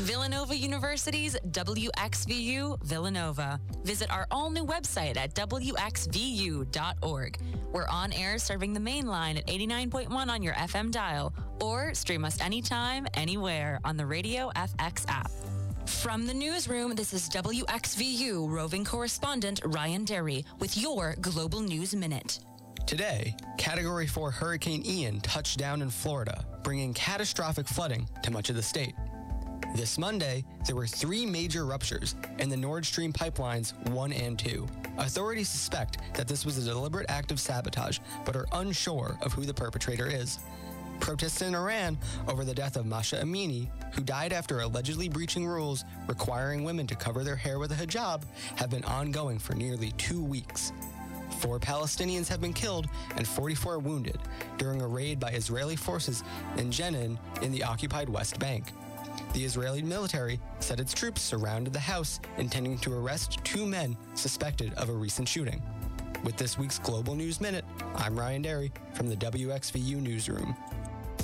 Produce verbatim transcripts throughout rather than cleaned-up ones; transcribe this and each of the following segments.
Villanova University's W X V U Villanova. Visit our all-new website at W X V U dot org. We're on air serving the main line at eighty-nine point one on your F M dial, or stream us anytime, anywhere on the Radio F X app. From the newsroom, this is W X V U roving correspondent Ryan Derry with your Global News Minute. Today, Category four Hurricane Ian touched down in Florida, bringing catastrophic flooding to much of the state. This Monday, there were three major ruptures in the Nord Stream pipelines one and two. Authorities suspect that this was a deliberate act of sabotage, but are unsure of who the perpetrator is. Protests in Iran over the death of Masha Amini, who died after allegedly breaching rules requiring women to cover their hair with a hijab, have been ongoing for nearly two weeks. Four Palestinians have been killed and forty-four wounded during a raid by Israeli forces in Jenin in the occupied West Bank. The Israeli military said its troops surrounded the house, intending to arrest two men suspected of a recent shooting. With this week's Global News Minute, I'm Ryan Derry from the W X V U Newsroom.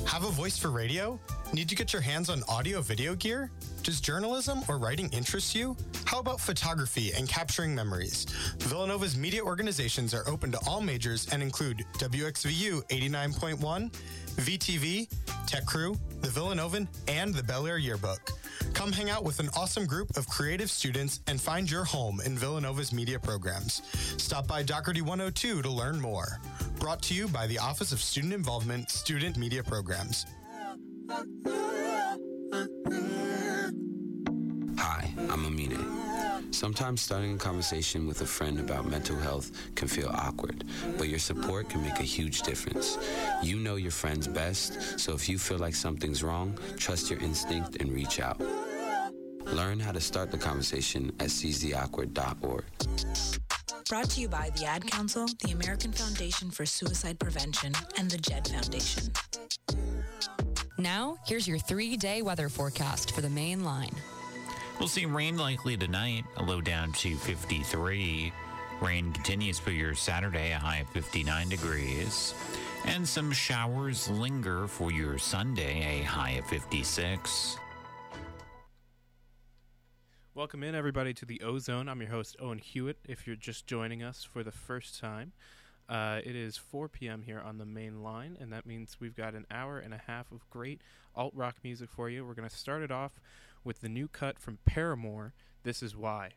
Have a voice for radio? Need to get your hands on audio-video gear? Does journalism or writing interest you? How about photography and capturing memories? Villanova's media organizations are open to all majors and include W X V U eighty-nine point one, V T V, Tech Crew, The Villanovan, and the Bel Air Yearbook. Come hang out with an awesome group of creative students and find your home in Villanova's media programs. Stop by Doherty one oh two to learn more. Brought to you by the Office of Student Involvement, Student Media Programs. Hi, I'm Amine. Sometimes starting a conversation with a friend about mental health can feel awkward, but your support can make a huge difference. You know your friends best, so if you feel like something's wrong, trust your instinct and reach out. Learn how to start the conversation at seize the awkward dot org. Brought to you by the Ad Council, the American Foundation for Suicide Prevention, and the Jed Foundation. Now, here's your three-day weather forecast for the main line. We'll see rain likely tonight, a low down to fifty-three. Rain continues for your Saturday, a high of fifty-nine degrees. And some showers linger for your Sunday, a high of fifty-six. Welcome in, everybody, to the Ozone. I'm your host, Owen Hewitt, if you're just joining us for the first time. Uh, it is four p.m. here on the main line, and that means we've got an hour and a half of great alt-rock music for you. We're going to start it off with the new cut from Paramore, This Is Why.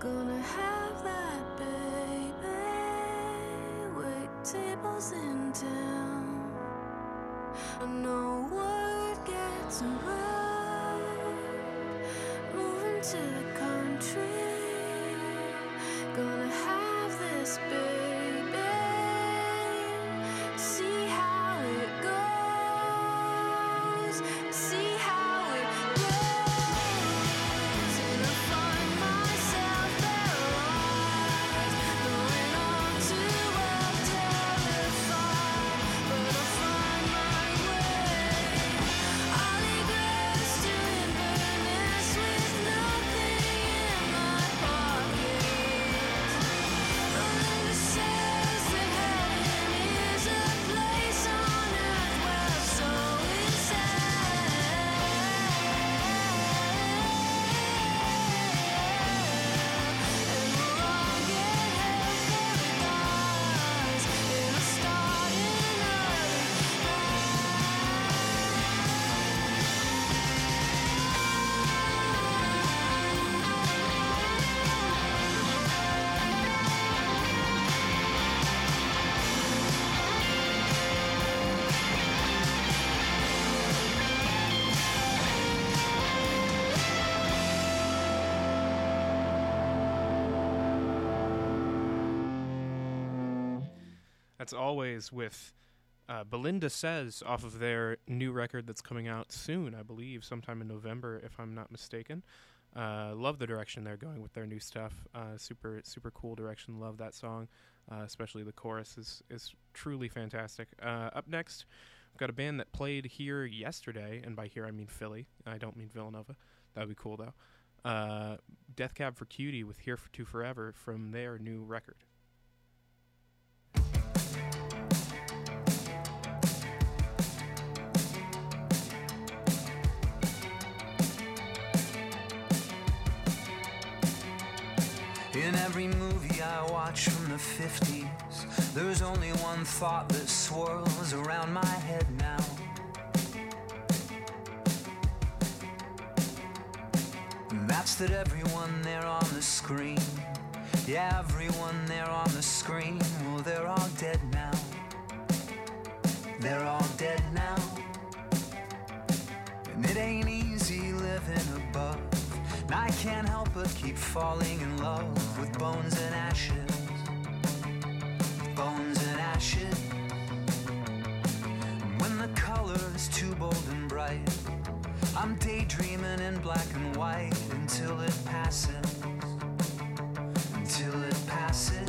Gonna have that baby. Wait tables in town. I know word gets around. Moving to the country. Gonna have this baby. See how it goes. See how. That's Always with uh, Belinda Says off of their new record that's coming out soon, I believe, sometime in November, if I'm not mistaken. Uh, love the direction they're going with their new stuff. Uh, super, super cool direction. Love that song, uh, especially the chorus is is truly fantastic. Uh, up next, we've got a band that played here yesterday, and by here I mean Philly. I don't mean Villanova. That would be cool, though. Uh, Death Cab for Cutie with Here to Forever from their new record. In every movie I watch from the fifties, there's only one thought that swirls around my head now. And that's that everyone there on the screen, yeah, everyone there on the screen, well, they're all dead now. They're all dead now. And it ain't easy living above. And I can't help but keep falling in love with bones and ashes, bones and ashes. And when the color is too bold and bright, I'm daydreaming in black and white until it passes, until it passes.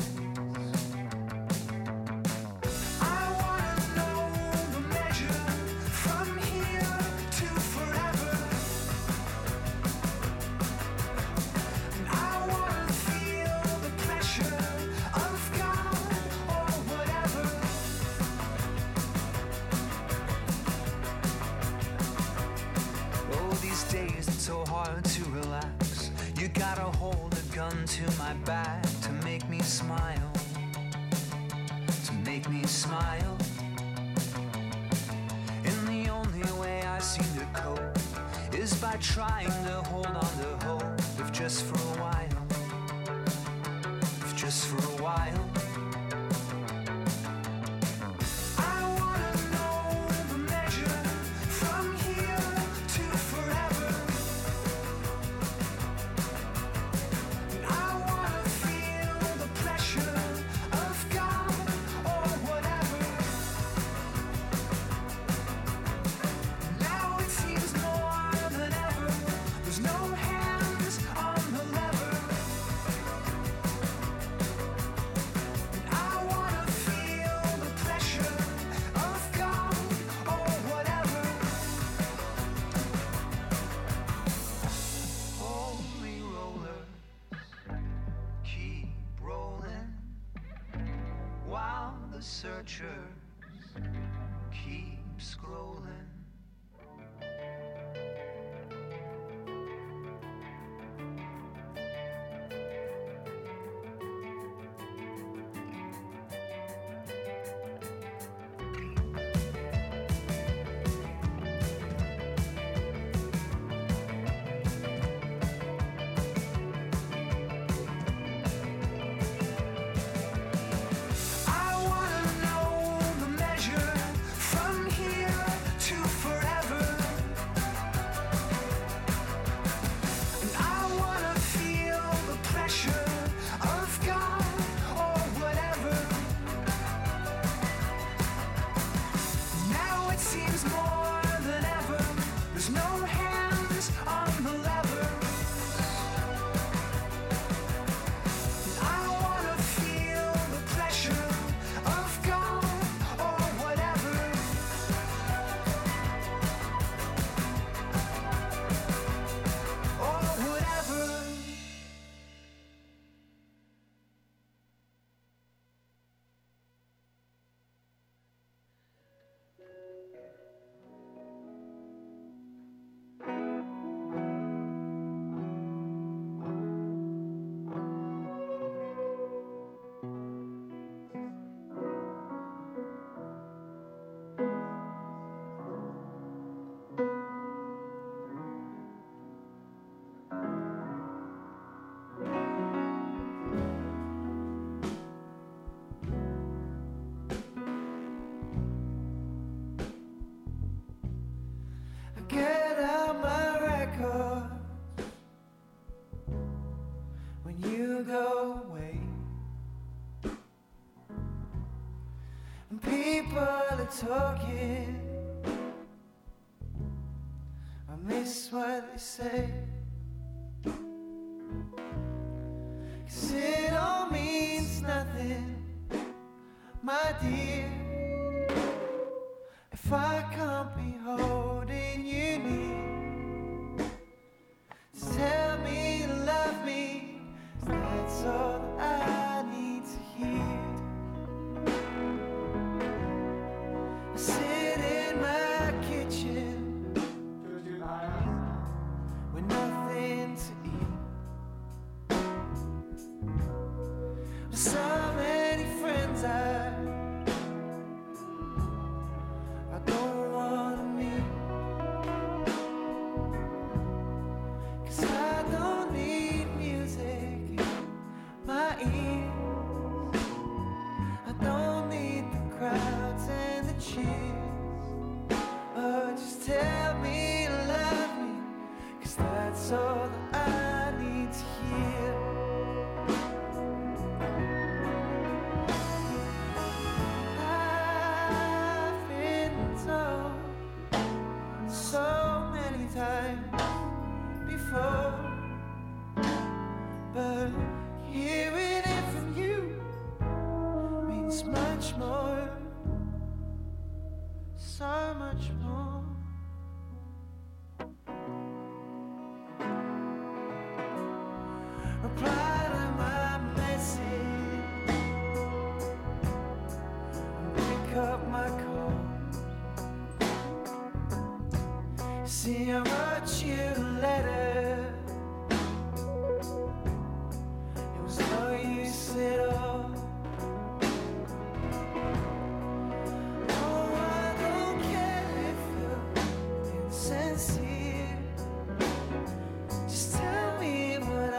I wanna know the measure from here to forever. So hard to relax. You gotta hold a gun to my back to make me smile, to make me smile. And the only way I seem to cope is by trying to hold on to hope, if just for a while, if just for a while. talking. I miss what they say. Cause it all means nothing, my dear, if I can't be holding you near. Just tell me you love me, 'cause that's all that I need to hear. I sit in my kitchen with nothing to eat, with so many friends I I don't want to meet. 'Cause I don't need music in my ears. I don't need the crowds and the cheers. Oh, just tell me you love me, 'cause that's all that I need to hear. I've been told so many times before, but hearing it from you means much more, so much more. Reply to my message and pick up my call. See, I wrote you a letter, it was no use at all. Oh, I don't care if you're insincere, just tell me what I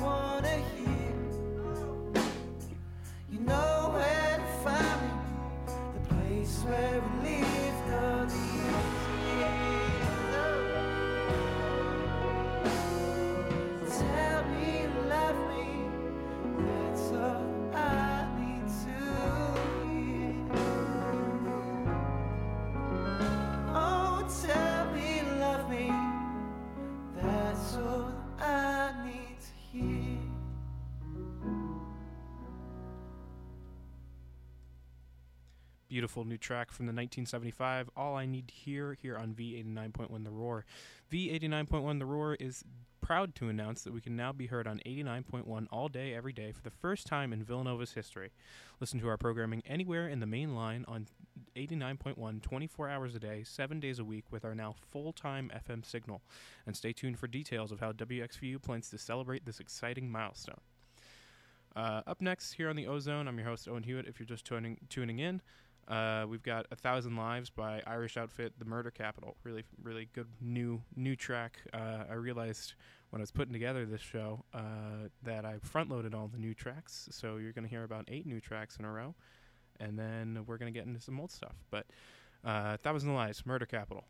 wanna hear. You know where to find me, the place where we lived all these years. Tell me you love me, that's all I need to hear. Oh, tell me you love me, that's all I need to hear. Beautiful new track from the nineteen seventy-five, All I Need to Hear, here on V eighty-nine point one The Roar. V eighty-nine point one The Roar is proud to announce that we can now be heard on eighty-nine point one all day, every day, for the first time in Villanova's history. Listen to our programming anywhere in the main line on eighty-nine point one, twenty-four hours a day, seven days a week, with our now full-time F M signal. And stay tuned for details of how W X V U plans to celebrate this exciting milestone. Uh, up next, here on The Ozone, I'm your host, Owen Hewitt, if you're just tuning, tuning in. Uh, we've got A Thousand Lives by Irish outfit The Murder Capital. Really, really good new new track. Uh, I realized when I was putting together this show uh, that I front-loaded all the new tracks, so you're going to hear about eight new tracks in a row, and then we're going to get into some old stuff. But uh, A Thousand Lives, Murder Capital.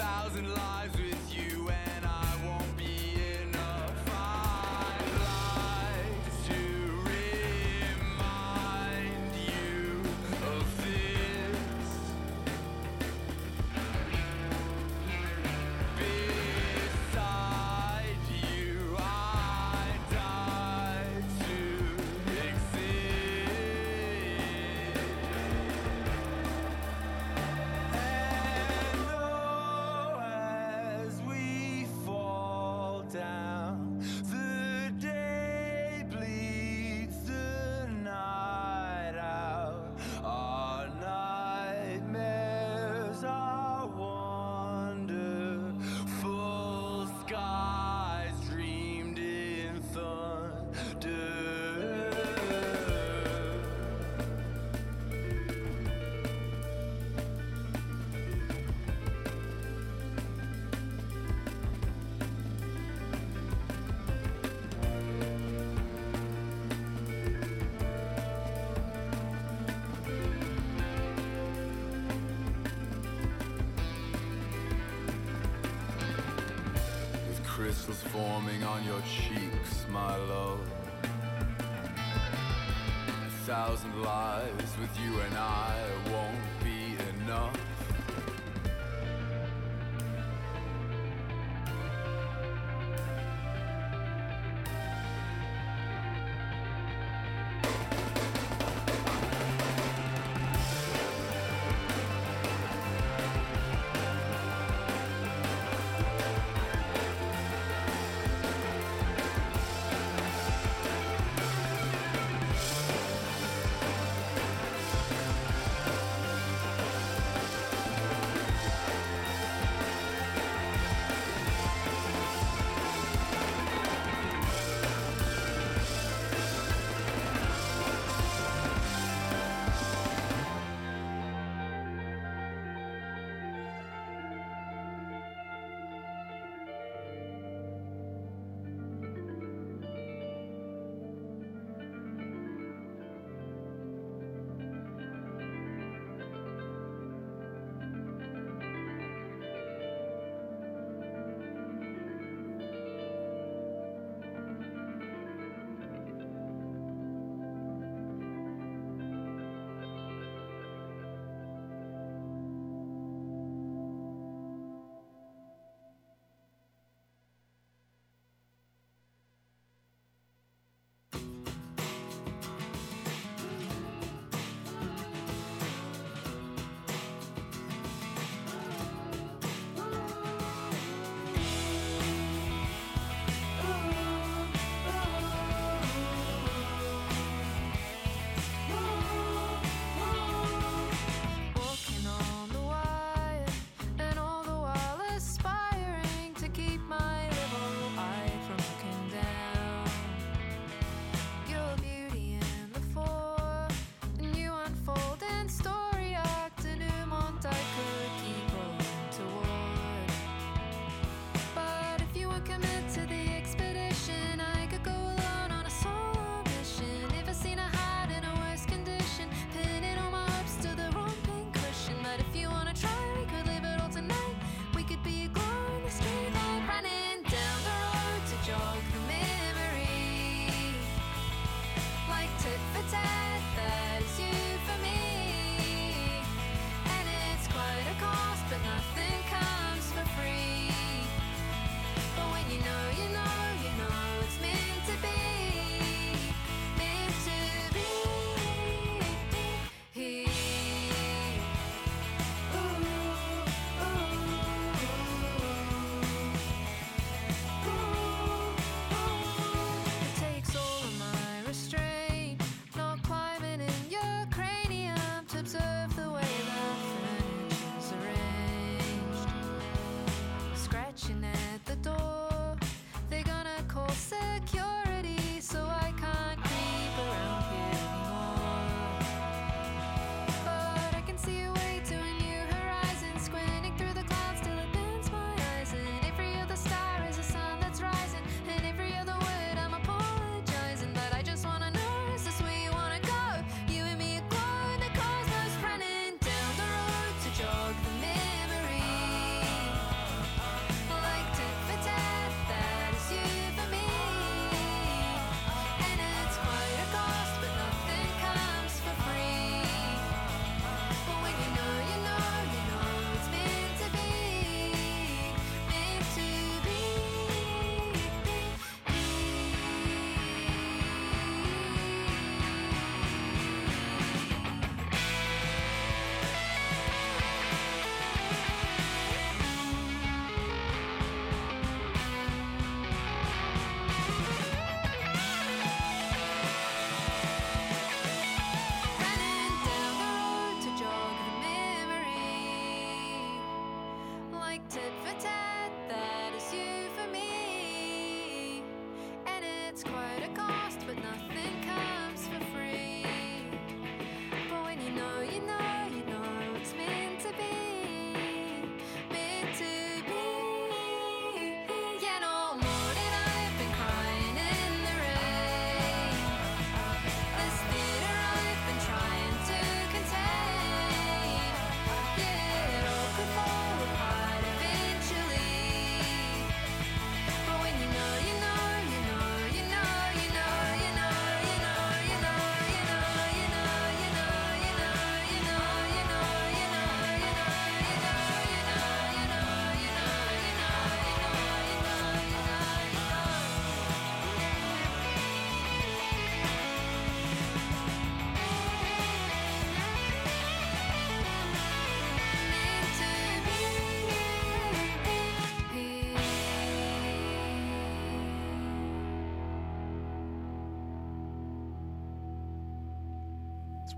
Thousand lives with you, and I won't. crystals forming on your cheeks, my love. A thousand lives with you and I won't be enough.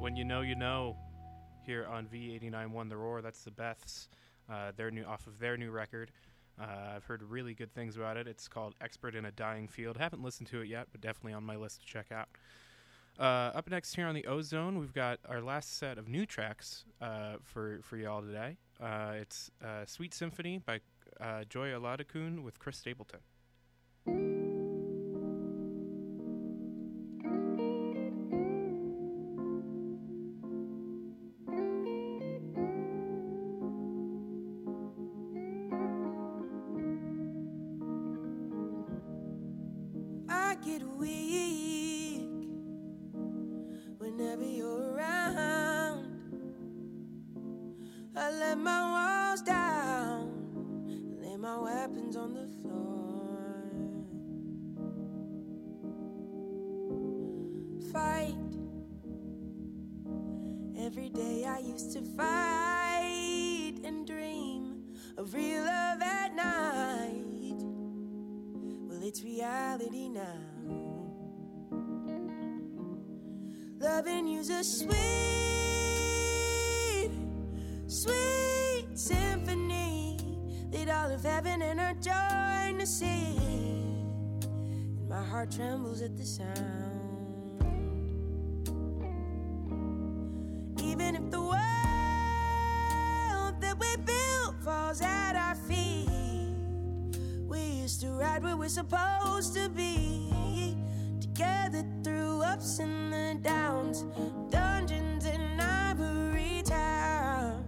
When You Know You Know here on V eighty-nine point one The Roar. That's the Beths, uh, their new, off of their new record. Uh, I've heard really good things about it. It's called Expert in a Dying Field. Haven't listened to it yet, but definitely on my list to check out. Uh, up next here on the Ozone, we've got our last set of new tracks uh, for, for y'all today. Uh, it's uh, Sweet Symphony by uh, Joy Oladokun with Chris Stapleton. Sweet, sweet symphony that all of heaven and earth join to sing, and my heart trembles at the sound. Even if the world that we built falls at our feet, we used to ride where we're supposed to be, together through ups and the downs. Dungeons and Ivory Tower.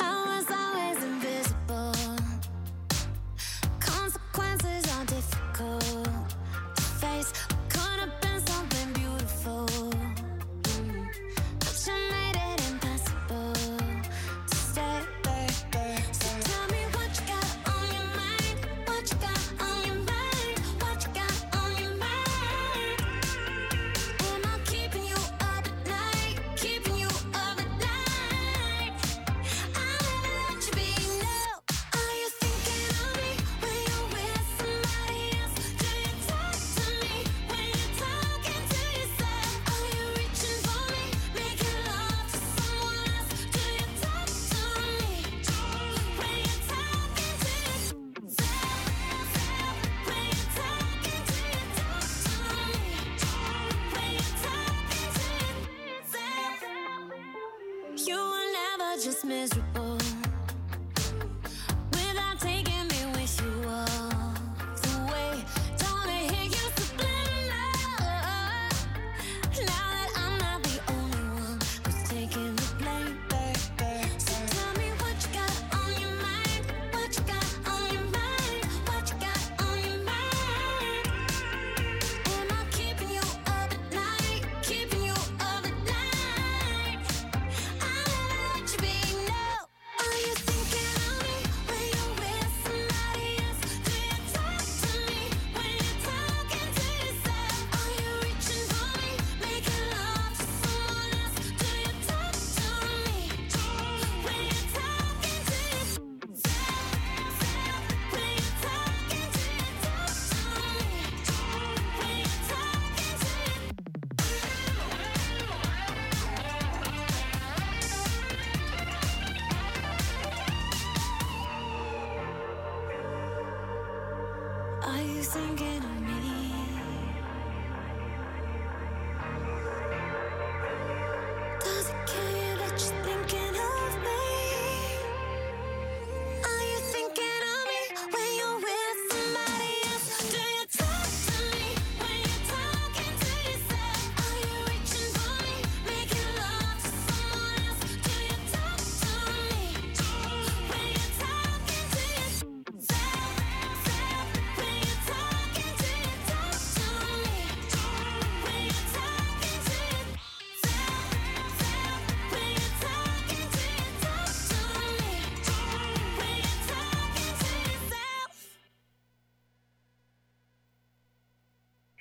I was always invisible. Consequences are difficult to face. Could have been something beautiful, but you made it impossible. Back, back, back. So tell me what miserable without taking me with you all the way. Don't wanna hear you subliminal now that I'm not the only one who's taking the blame. So tell me what you got on your mind, what you got on your mind, what you got on your mind. Am I keeping you up at night, keeping you up at night? I never let you be, no. Are you thinking of me when you're with somebody else? Do you talk to me when you're talking to yourself? Are you reaching for me, making love to someone else? Do you talk to me when you're talking to yourself? When you're talking to yourself, talk to me when you're talking to yourself. Are you thinking of me? Does it kill you that you're thinking of me? Are you thinking of me when you're with somebody else? Do you talk to me when you're talking to yourself? Are you reaching for me, making love to someone else? Do you talk to me when you're talking to yourself? When you're talking to yourself, talk to me when you're talking to yourself. When you're talking to yourself, talk to me when you're talking to yourself.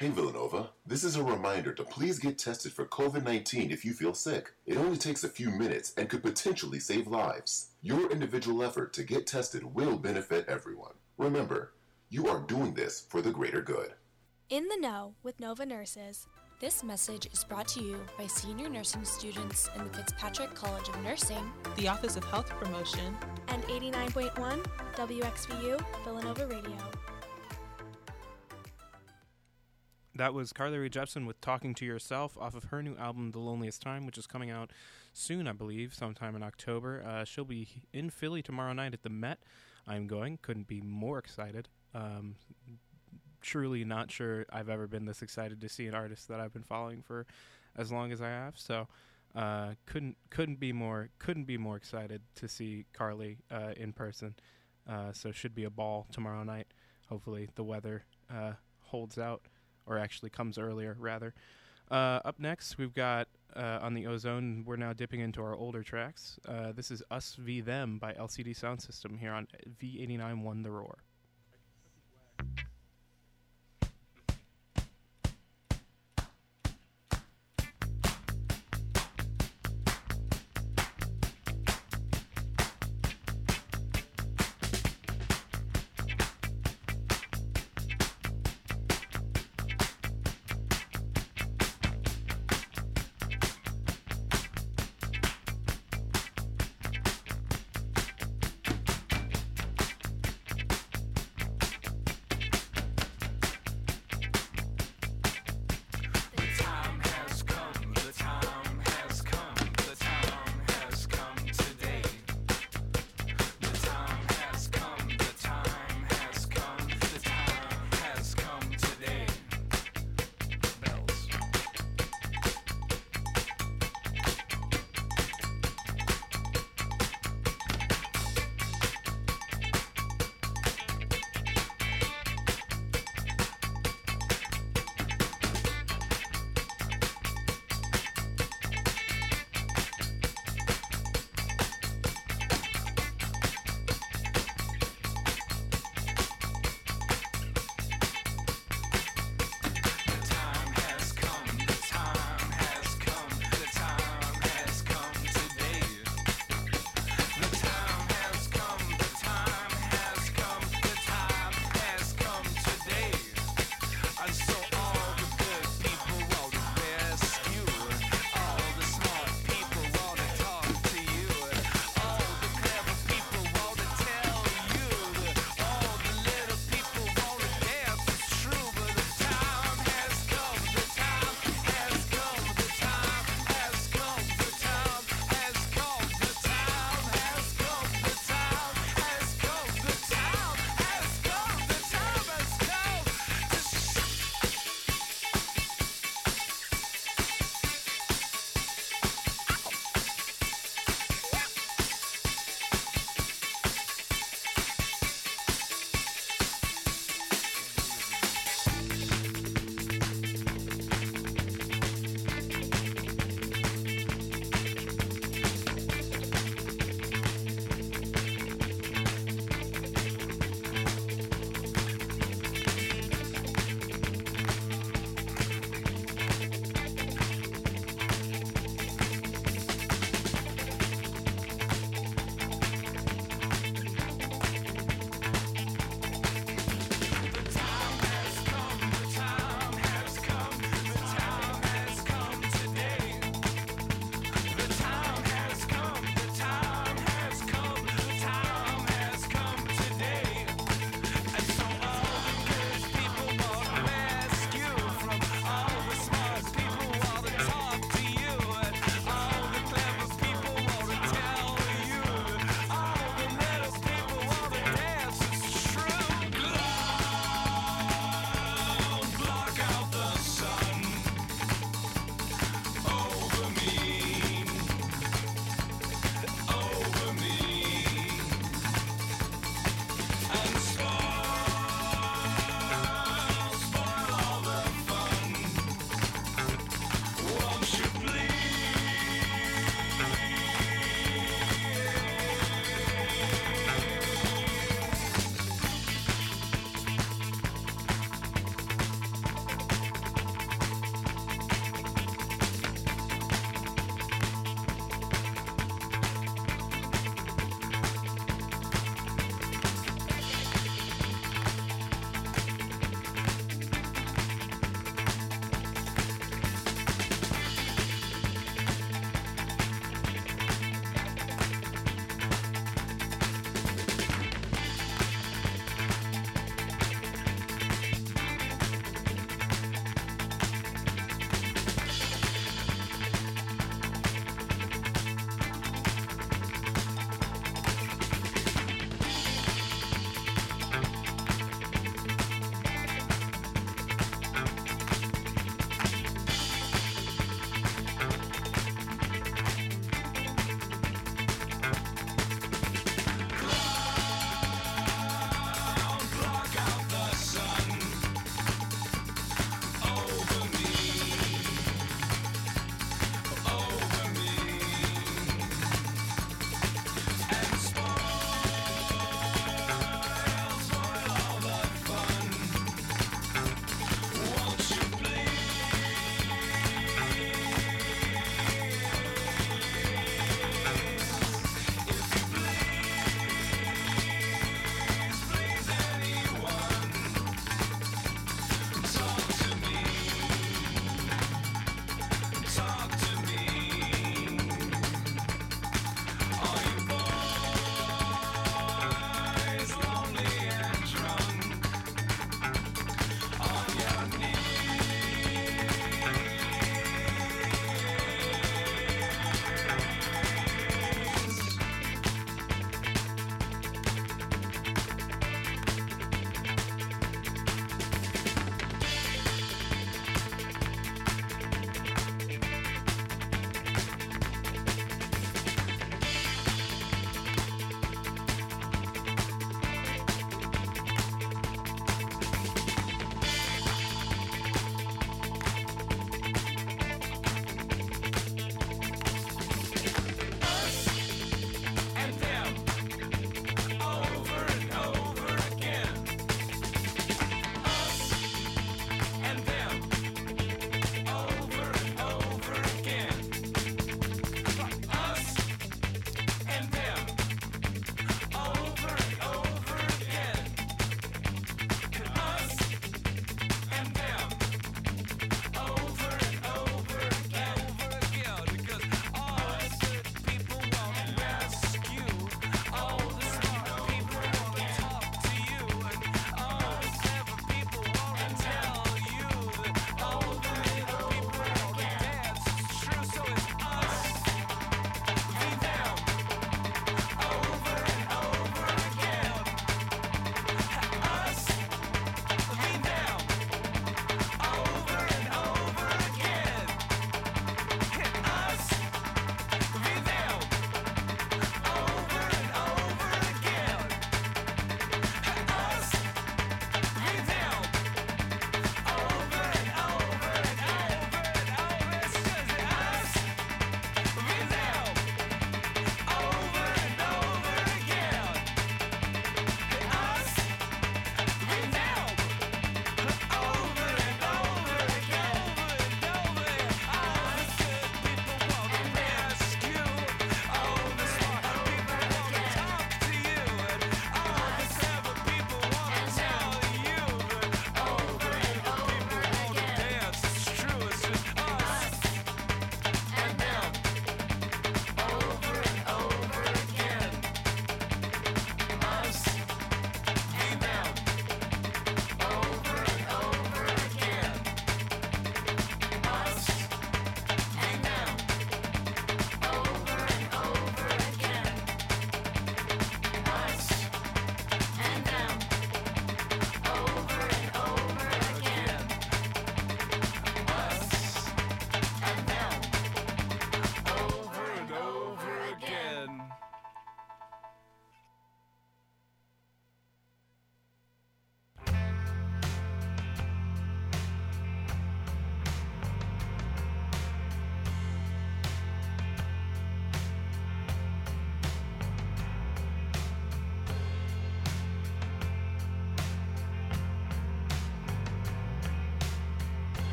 Hey Villanova, this is a reminder to please get tested for COVID nineteen if you feel sick. It only takes a few minutes and could potentially save lives. Your individual effort to get tested will benefit everyone. Remember, you are doing this for the greater good. In the Know with Nova Nurses. This message is brought to you by senior nursing students in the Fitzpatrick College of Nursing the Office of Health Promotion, and eighty-nine point one W X V U Villanova Radio. That was Carly Rae Jepsen with Talking to Yourself off of her new album, The Loneliest Time, which is coming out soon, I believe, sometime in October. Uh, she'll be in Philly tomorrow night at the Met. I'm going. Couldn't be more excited. Um, truly not sure I've ever been this excited to see an artist that I've been following for as long as I have. So uh, couldn't couldn't be more couldn't be more excited to see Carly uh, in person. Uh, so should be a ball tomorrow night. Hopefully the weather uh, holds out. Or actually comes earlier, rather. Uh, up next, we've got, uh, on the Ozone, we're now dipping into our older tracks. Uh, this is Us v. Them by L C D Sound System here on V eighty-nine point one The Roar.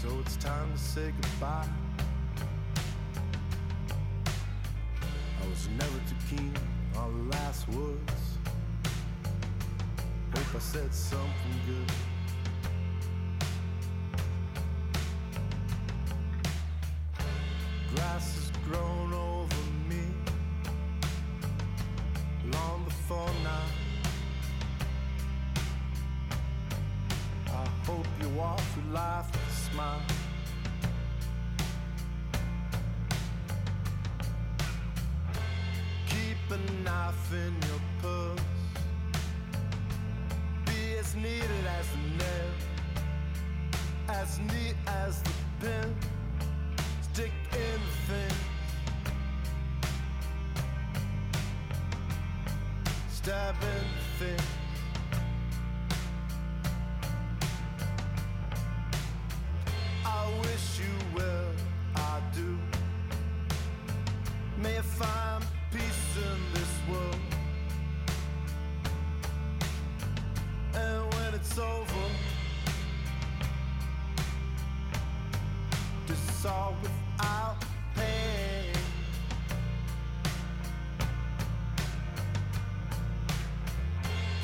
so it's time to say goodbye. I was never too keen on the last words. Hope I said something good. Grass has grown over me long before now. I hope you walk through life with a smile. Keep a knife in your purse, be as needed as the nail, as neat as the pin. Stick in things, stab in things. I wish you well, I do. May I find peace in this world. And when it's over, dissolve without pain.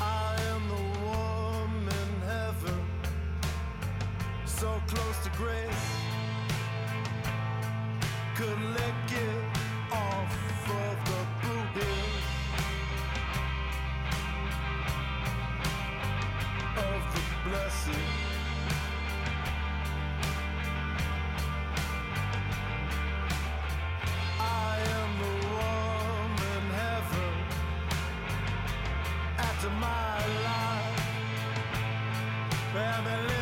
I am the one in heaven, so close to grace, could lick it off of the blue hills of the blessed. I am the one in heaven after my life, where I'm living.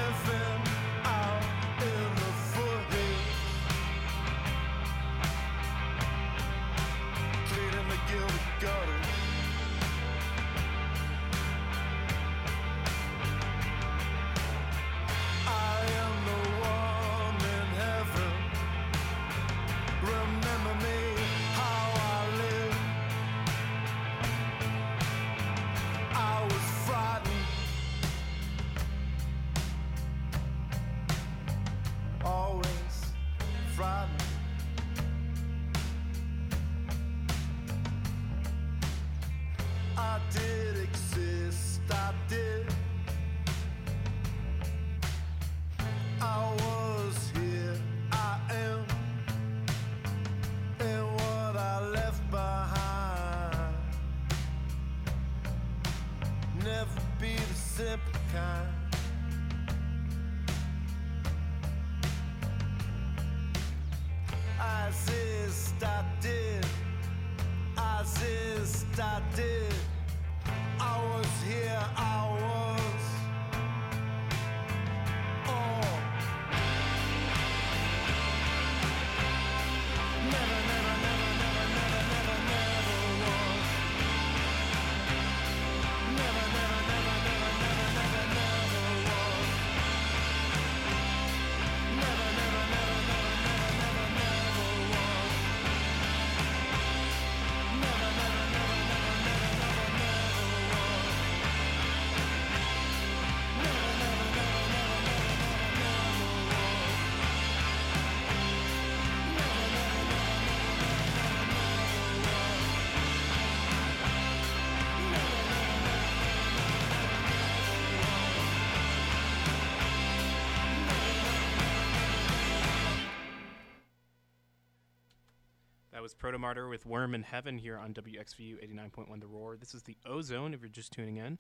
Was Proto Martyr with Worm in Heaven here on W X V U eighty-nine point one The Roar. This is the Ozone if you're just tuning in.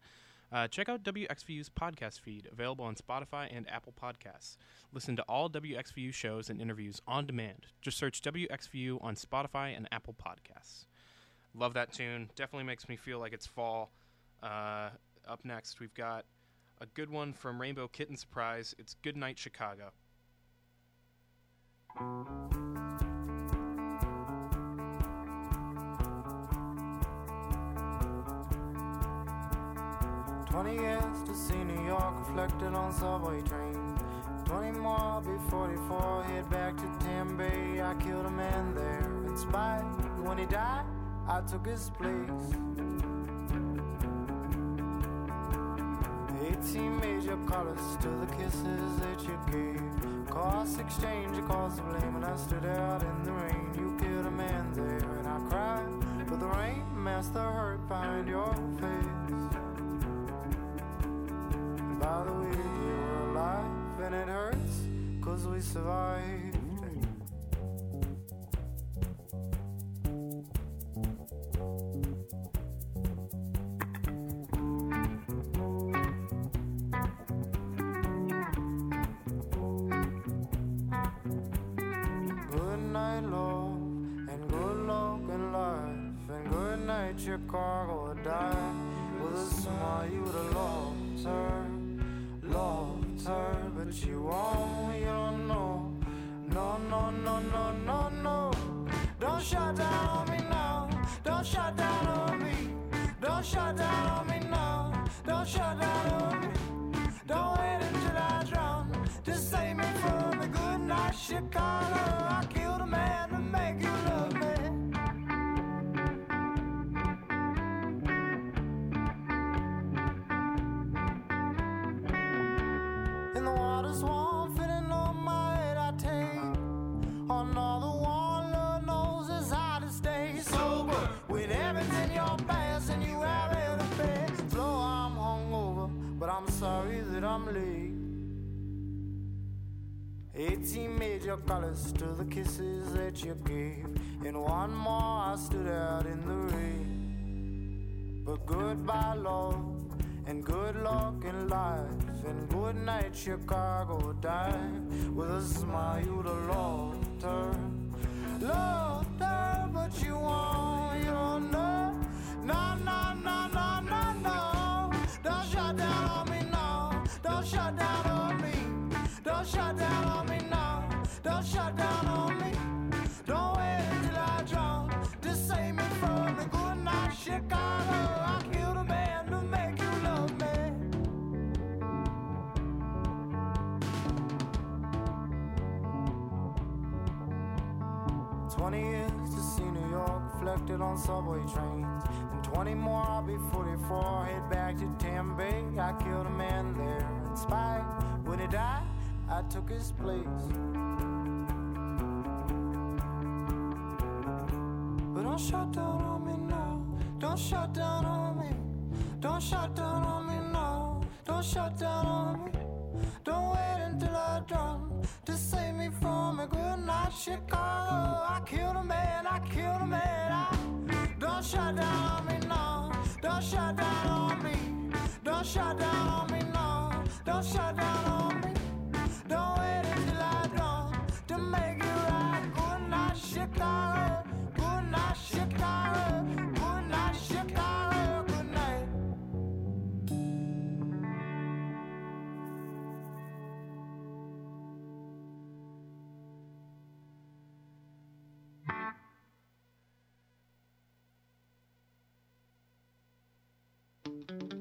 Uh, check out W X V U's podcast feed, available on Spotify and Apple Podcasts. Listen to all W X V U shows and interviews on demand. Just search W X V U on Spotify and Apple Podcasts. Love that tune. Definitely makes me feel like it's fall. Uh, up next, we've got a good one from Rainbow Kitten Surprise. It's Good Night Chicago. Twenty years to see New York reflected on subway trains. Twenty more, be forty-four, head back to Tempe. I killed a man there in spite. When he died, I took his place. nicotine made your colors to the kisses that you gave. Cost exchange, your cause of blame, and I stood out in the rain. You killed a man there, and I cried for the rain master hurt behind your face. And by the way, we were alive, and it hurts, cause we survived. Your car or die with a smile. You would have loved her, loved her, but you won't. You don't know, no, no, no, no, no, no. Don't shut down on me now. Don't shut down on me. Don't shut down on me now. Don't shut down on me. Don't wait until I drown. Just save me from the good night Chicago. I killed a man to make you love me. Sorry that I'm late. Eighteen major colors to the kisses that you gave. And one more I stood out in the rain. But goodbye love, and good luck in life, and good night Chicago dive. With a smile you'd have loved her, loved her, but you won't. You don't know, no, no, no, no, no, no. Don't shut down on me. Don't shut down on me. Don't shut down on me now. Don't shut down on me. Don't wait until I drown. Just save me from the good night Chicago. I killed a man to make you love me. Twenty years to see New York reflected on subway trains. Twenty more, I'll be forty-four, head back to Tampa Bay. I killed a man there in spite. When he died, I took his place. But don't shut down on me now. Don't shut down on me. Don't shut down on me now. Don't shut down on me. Don't wait until I drown to save me from a good night Chicago. I killed a man, I killed a man, I... Don't shut down on me now. Don't shut down on me. Don't shut down on me now. Don't shut down on me. Don't wait until I drown to make you right. Good night, Chicago. Good night, Chicago. Good night, Chicago. Good night. Thank you.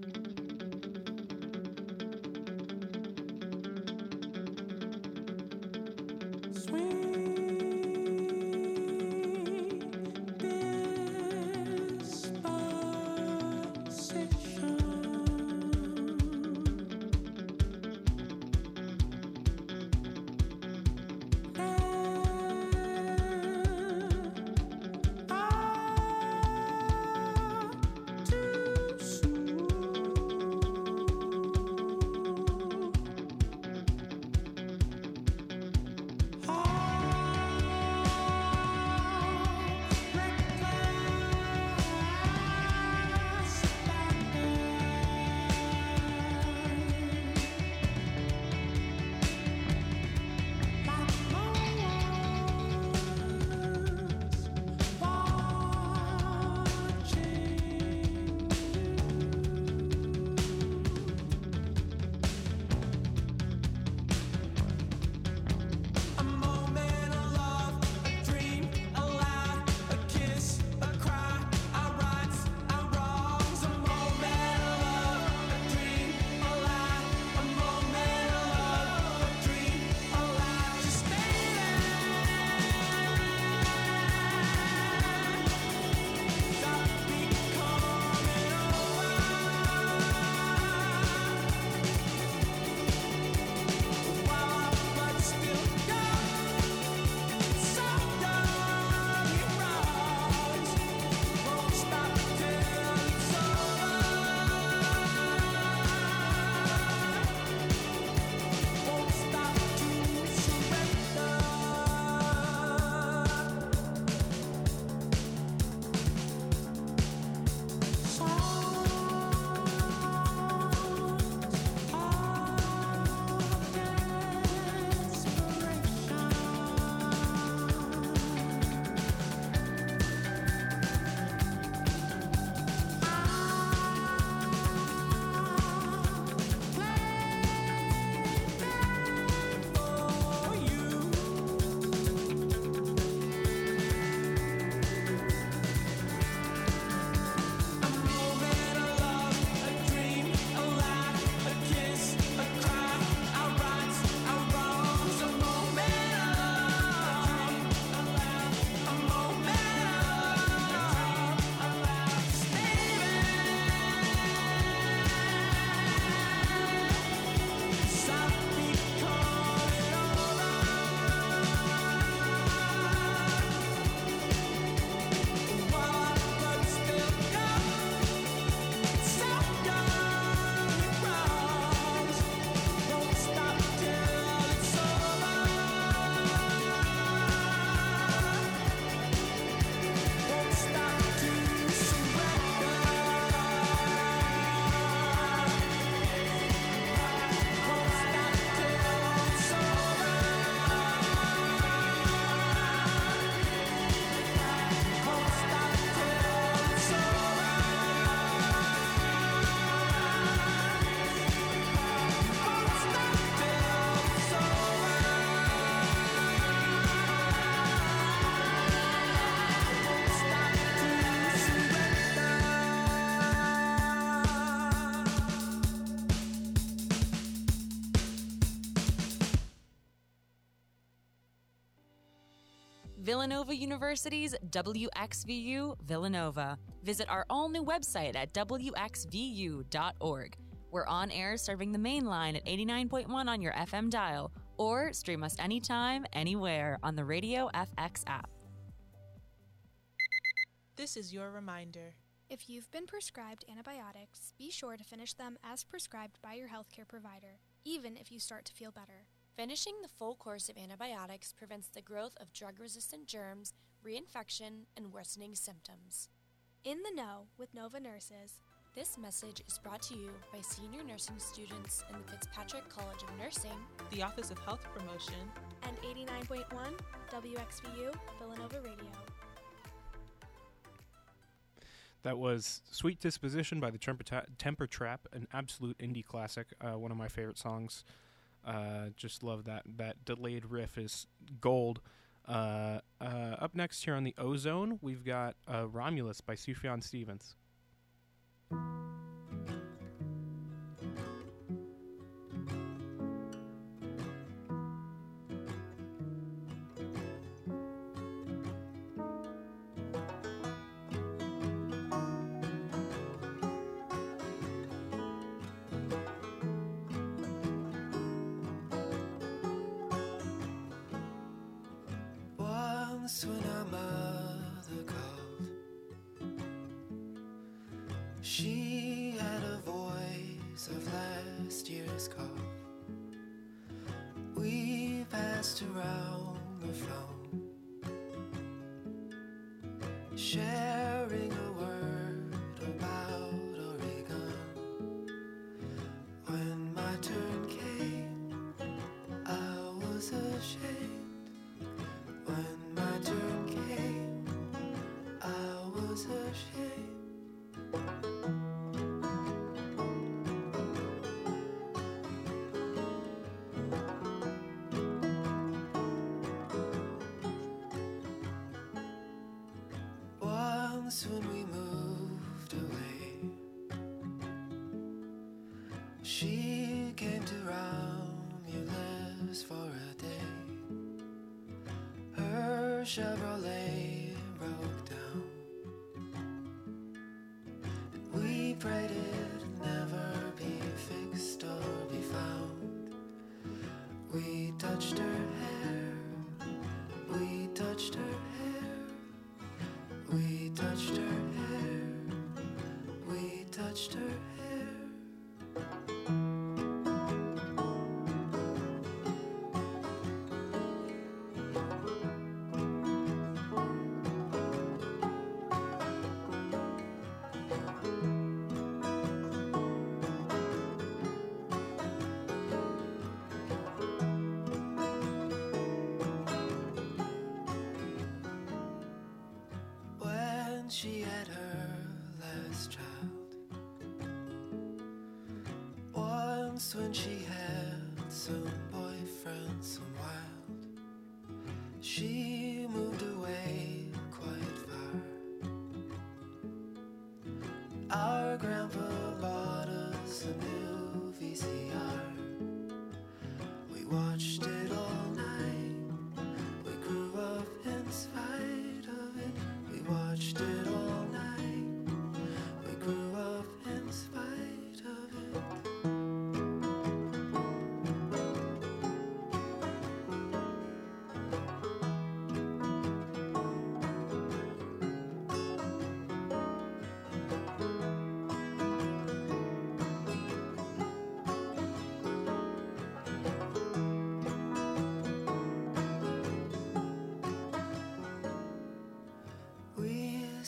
Villanova University's W X V U Villanova. Visit our all-new website at W X V U dot org. We're on air serving the main line at eighty-nine point one on your F M dial, or stream us anytime, anywhere on the Radio F X app. This is your reminder. If you've been prescribed antibiotics, be sure to finish them as prescribed by your healthcare provider, even if you start to feel better. Finishing the full course of antibiotics prevents the growth of drug-resistant germs, reinfection, and worsening symptoms. In the Know with Nova Nurses. This message is brought to you by senior nursing students in the Fitzpatrick College of Nursing, the Office of Health Promotion, and eighty-nine point one W X V U Villanova Radio. That was Sweet Disposition by the Temper, Ta- Temper Trap, an absolute indie classic, uh, one of my favorite songs. Uh, just love that. That delayed riff is gold. Uh, uh, up next here on the Ozone, we've got uh, Romulus by Sufjan Stevens.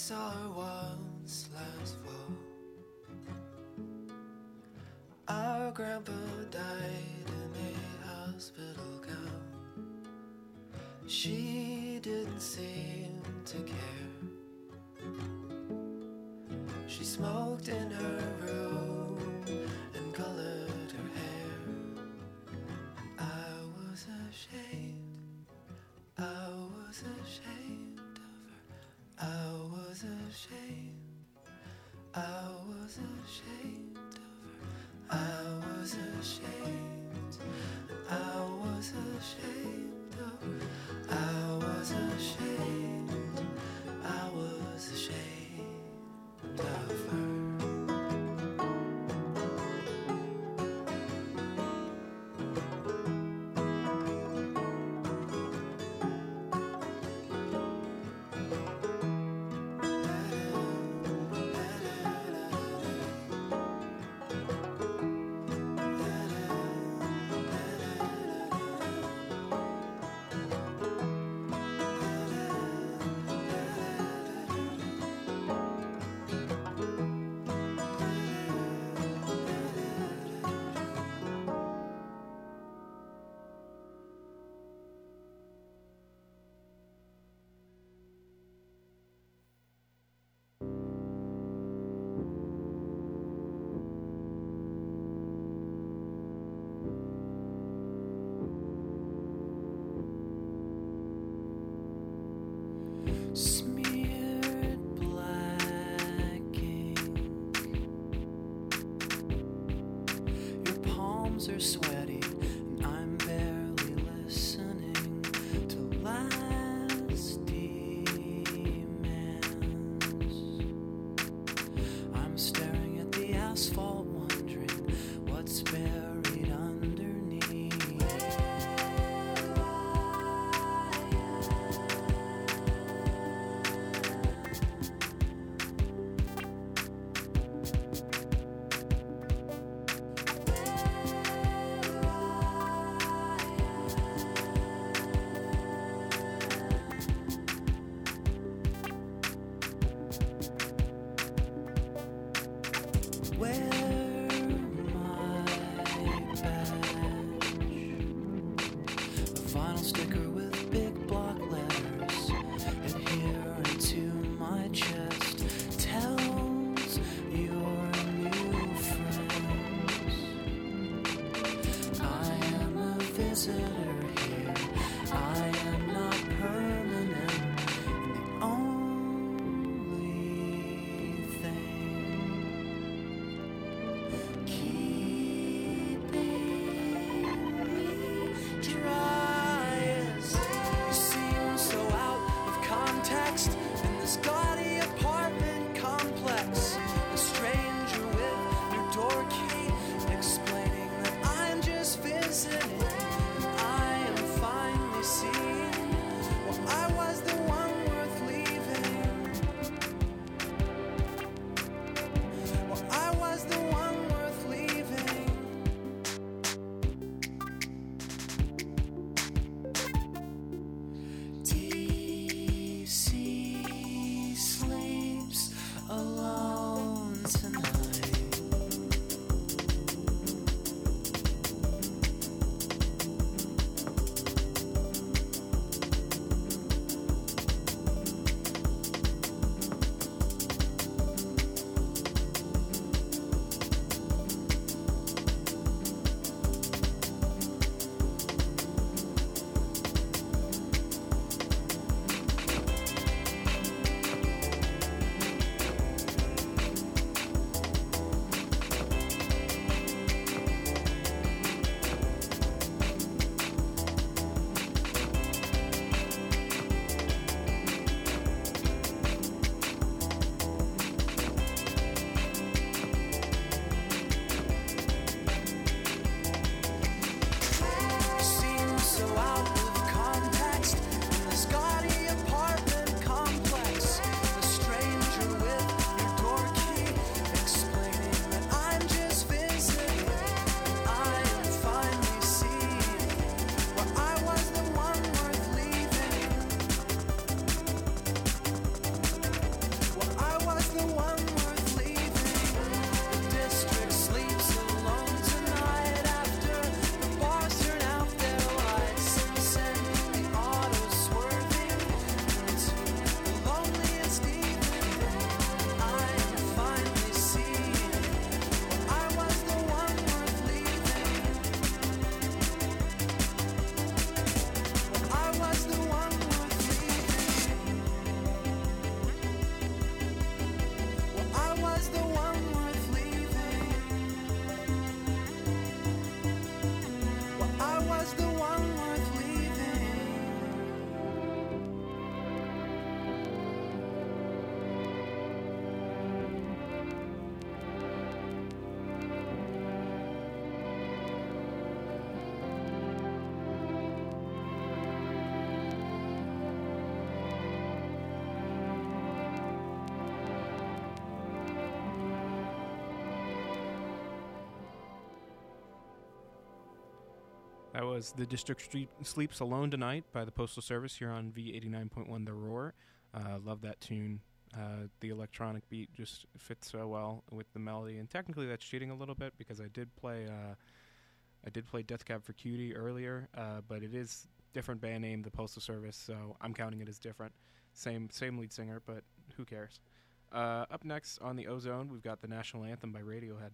I was ashamed, I was ashamed, I was ashamed. hands are sweaty, and I'm barely listening to last demands. I'm staring at the asphalt, wondering what's buried underneath. Where are you? That was The District Street Sleeps Alone Tonight by the Postal Service here on V eighty-nine point one The Roar. Uh, love that tune. Uh, the electronic beat just fits so well with the melody. And technically that's cheating a little bit because I did play uh, I did play Death Cab for Cutie earlier, uh, but it is different band name, the Postal Service, so I'm counting it as different. Same, same lead singer, but who cares? Uh, up next on the Ozone, we've got the National Anthem by Radiohead.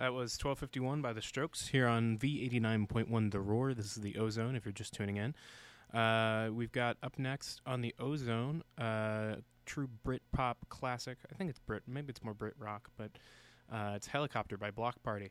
That was twelve fifty-one by The Strokes here on V eighty-nine point one The Roar. This is the Ozone if you're just tuning in. Uh, we've got up next on the Ozone, uh, true Brit pop classic. I think it's Brit. Maybe it's more Brit rock, but uh, it's Helicopter by Bloc Party.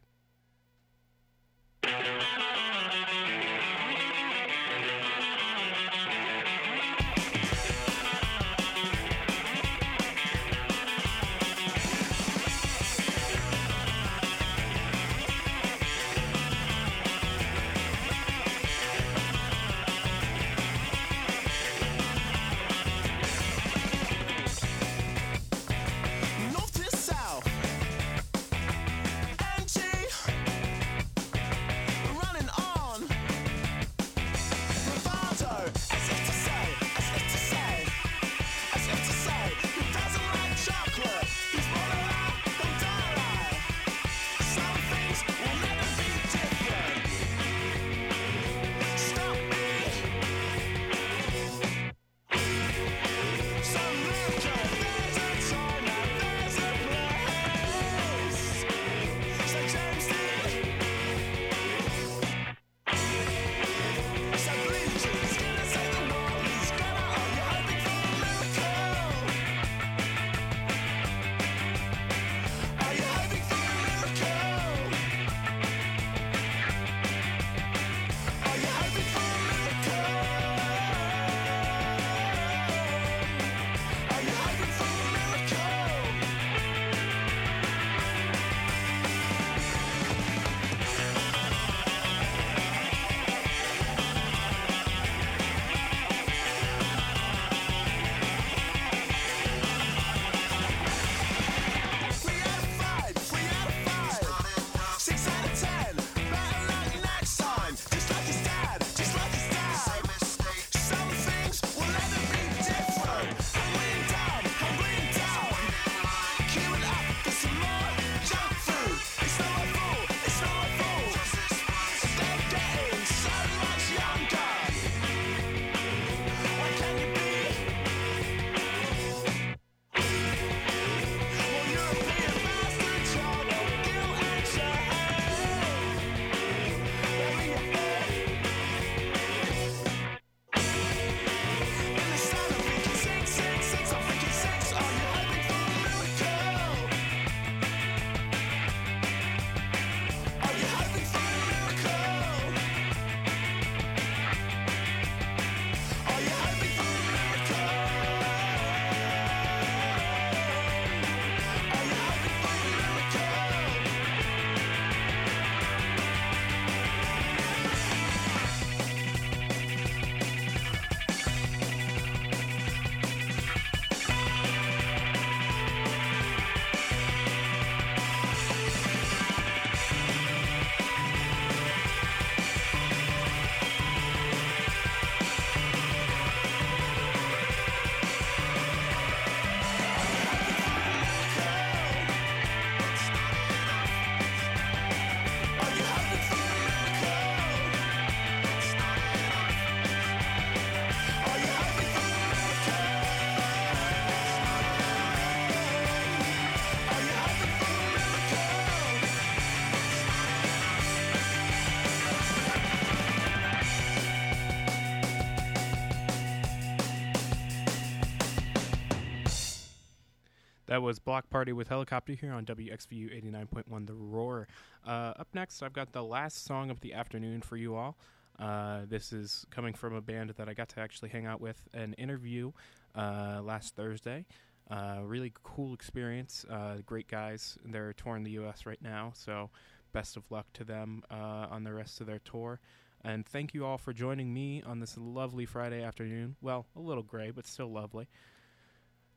That was Bloc Party with Helicopter here on W X V U eighty-nine point one The Roar. Uh, up next, I've got the last song of the afternoon for you all. Uh, this is coming from a band that I got to actually hang out with and interview uh, last Thursday. Uh, really cool experience. Uh, great guys. They're touring the U S right now, so best of luck to them uh, on the rest of their tour. And thank you all for joining me on this lovely Friday afternoon. Well, a little gray, but still lovely.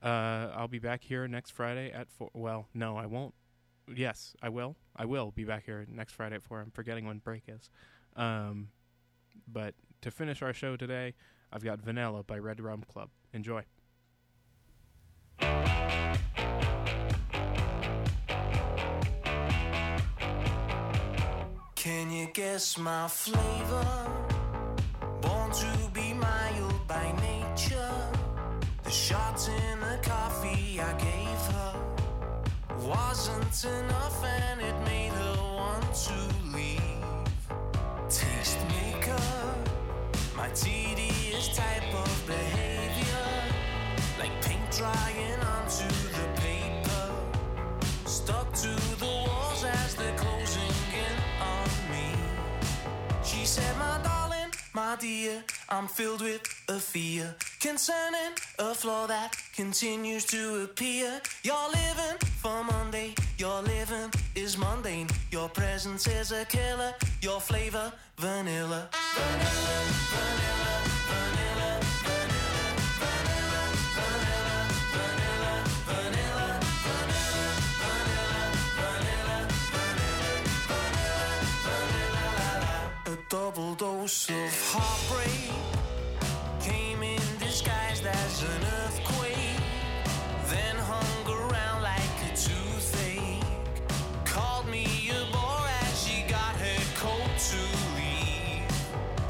Uh, I'll be back here next Friday at four. Well, no, I won't. Yes, I will. I will be back here next Friday at four. I'm forgetting when break is. Um, but to finish our show today, I've got Vanilla by Red Rum Club. Enjoy. Can you guess my flavor? Born to be mild by nature. Shots in the coffee I gave her wasn't enough, and it made her my dear, I'm filled with a fear concerning a flaw that continues to appear. You're living for Monday, your living is mundane. Your presence is a killer, your flavor vanilla. Vanilla, vanilla, vanilla, vanilla, vanilla, vanilla, vanilla, vanilla, vanilla, vanilla, vanilla, vanilla, vanilla. A double dose of heartbreak came in disguised as an earthquake, then hung around like a toothache. Called me a bore as she got her coat to leave.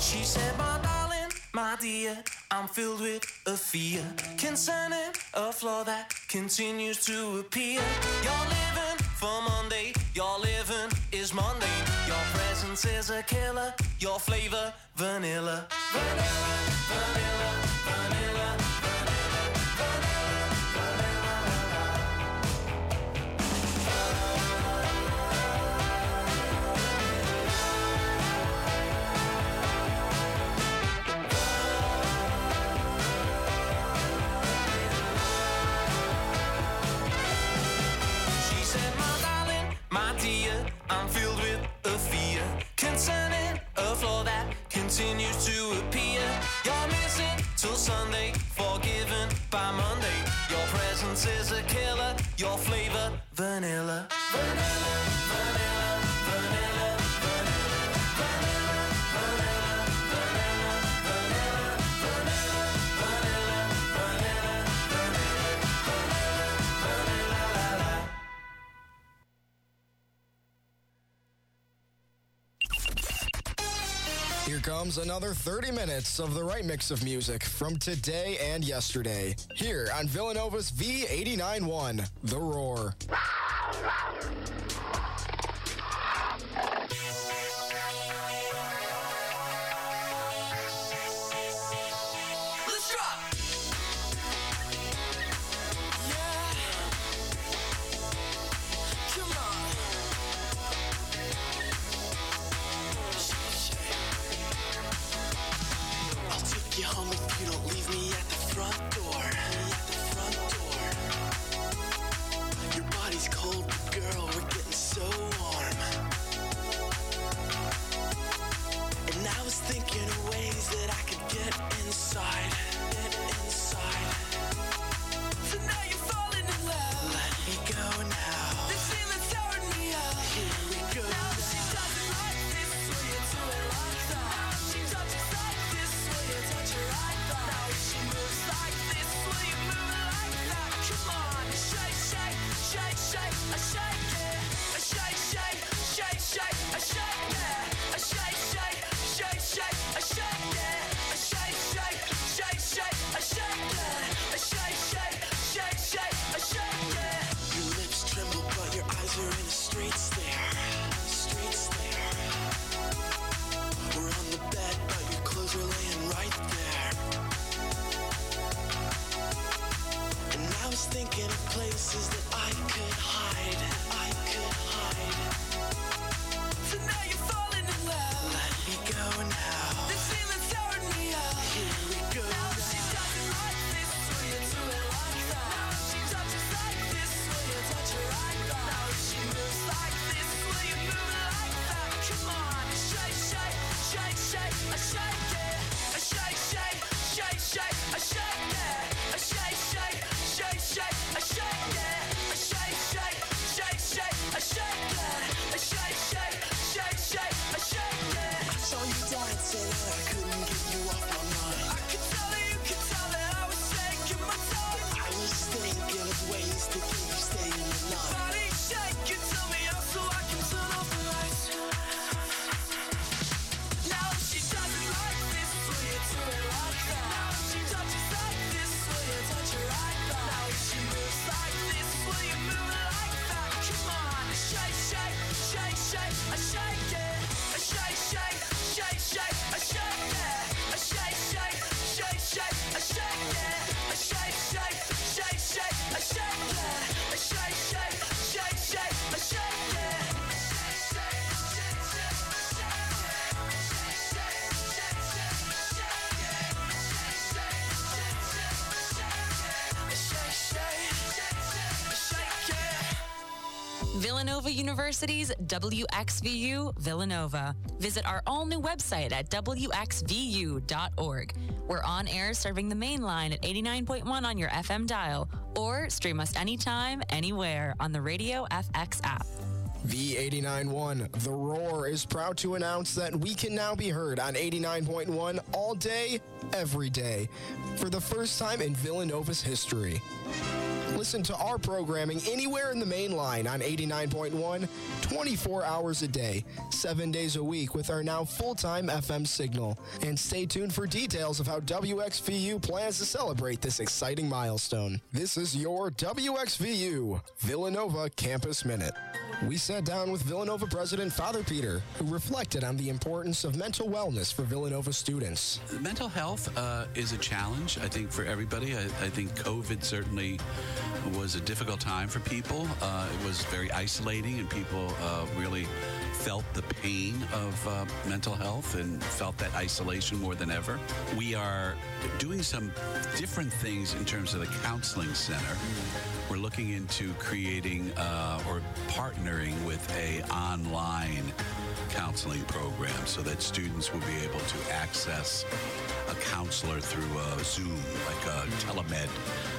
She said, my darling, my dear, I'm filled with a fear concerning a flaw that continues to appear. You're living for Monday, your living is mundane. Your presence is a killer, your flavor vanilla. Vanilla, vanilla, vanilla, vanilla, vanilla, vanilla. She said, my darling, my dear, I'm filled with a fear concerning a flaw that continues to appear. You're missing till Sunday, forgiven by Monday. Your presence is a killer, your flavor vanilla. Vanilla, vanilla, vanilla, vanilla, vanilla, vanilla, vanilla, vanilla, vanilla, vanilla, vanilla, vanilla, vanilla, vanilla, la la. Here comes another thirty minutes of the right mix of music from today and yesterday, here on Villanova's V eighty-nine point one, The Roar. Villanova University's W X V U Villanova. Visit our all-new website at W X V U dot org. We're on air serving the main line at eighty-nine point one on your F M dial, or stream us anytime, anywhere on the Radio F X app. V eighty-nine point one, The Roar, is proud to announce that we can now be heard on eighty-nine point one all day, every day, for the first time in Villanova's history. Listen to our programming anywhere in the main line on eighty-nine point one, twenty-four hours a day, seven days a week with our now full-time F M signal. And stay tuned for details of how W X V U plans to celebrate this exciting milestone. This is your W X V U Villanova Campus Minute. We sat down with Villanova President Father Peter, who reflected on the importance of mental wellness for Villanova students. Mental health uh, is a challenge, I think, for everybody. I, I think COVID certainly was a difficult time for people. Uh, it was very isolating, and people uh, really felt the pain of uh, mental health and felt that isolation more than ever. We are doing some different things in terms of the counseling center. We're looking into creating uh, or partnering with a online counseling program so that students will be able to access a counselor through uh, Zoom, like a telemed.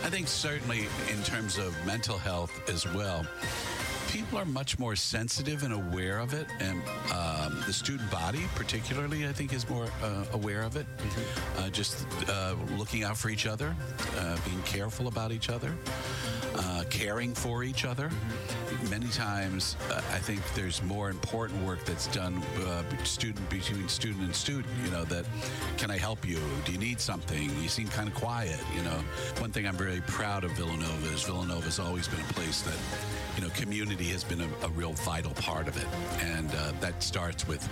I think certainly in terms of mental health as well, people are much more sensitive and aware of it, and um, the student body particularly, I think, is more uh, aware of it. Mm-hmm. Uh, just uh, looking out for each other, uh, being careful about each other, uh, caring for each other. Mm-hmm. Many times, uh, I think there's more important work that's done uh, student between student and student, you know, that, can I help you? Do you need something? You seem kind of quiet, you know. One thing I'm really proud of Villanova is Villanova's always been a place that, you know, community has been a, a real vital part of it. And uh, that starts with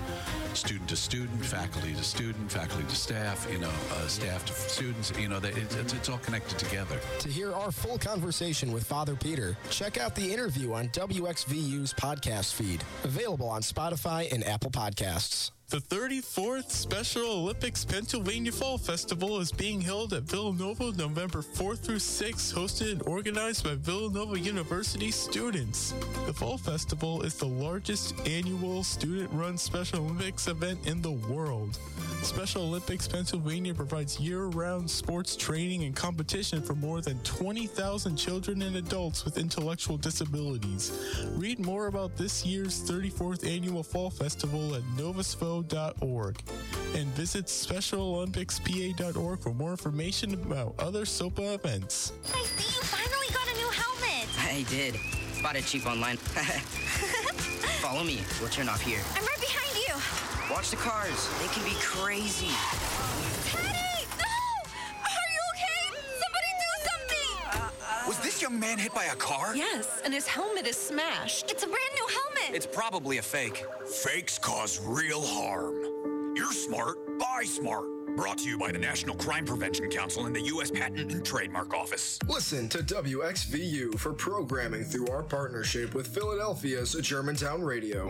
student to student, faculty to student, faculty to staff, you know, uh, staff to students, you know, that it, it's, it's all connected together. To hear our full conversation with Father Peter, check out the interview on W X V U's podcast feed, available on Spotify and Apple Podcasts. The thirty-fourth Special Olympics Pennsylvania Fall Festival is being held at Villanova November fourth through sixth, hosted and organized by Villanova University students. The Fall Festival is the largest annual student-run Special Olympics event in the world. Special Olympics Pennsylvania provides year-round sports training and competition for more than twenty thousand children and adults with intellectual disabilities. Read more about this year's thirty-fourth Annual Fall Festival at novasfo dot org and visit special olympics p a dot org for more information about other SOPA events. I see you finally got a new helmet. I did. Bought it cheap online. Follow me. We'll turn off here. I'm right behind you. Watch the cars. They can be crazy. Patty! No! Are you okay? Somebody do something! Uh, uh, Was this young man hit by a car? Yes, and his helmet is smashed. It's a brand new helmet. It's probably a fake. Fakes cause real harm. You're smart. Buy smart. Brought to you by the National Crime Prevention Council and the U S Patent and Trademark Office. Listen to W X V U for programming through our partnership with Philadelphia's Germantown Radio.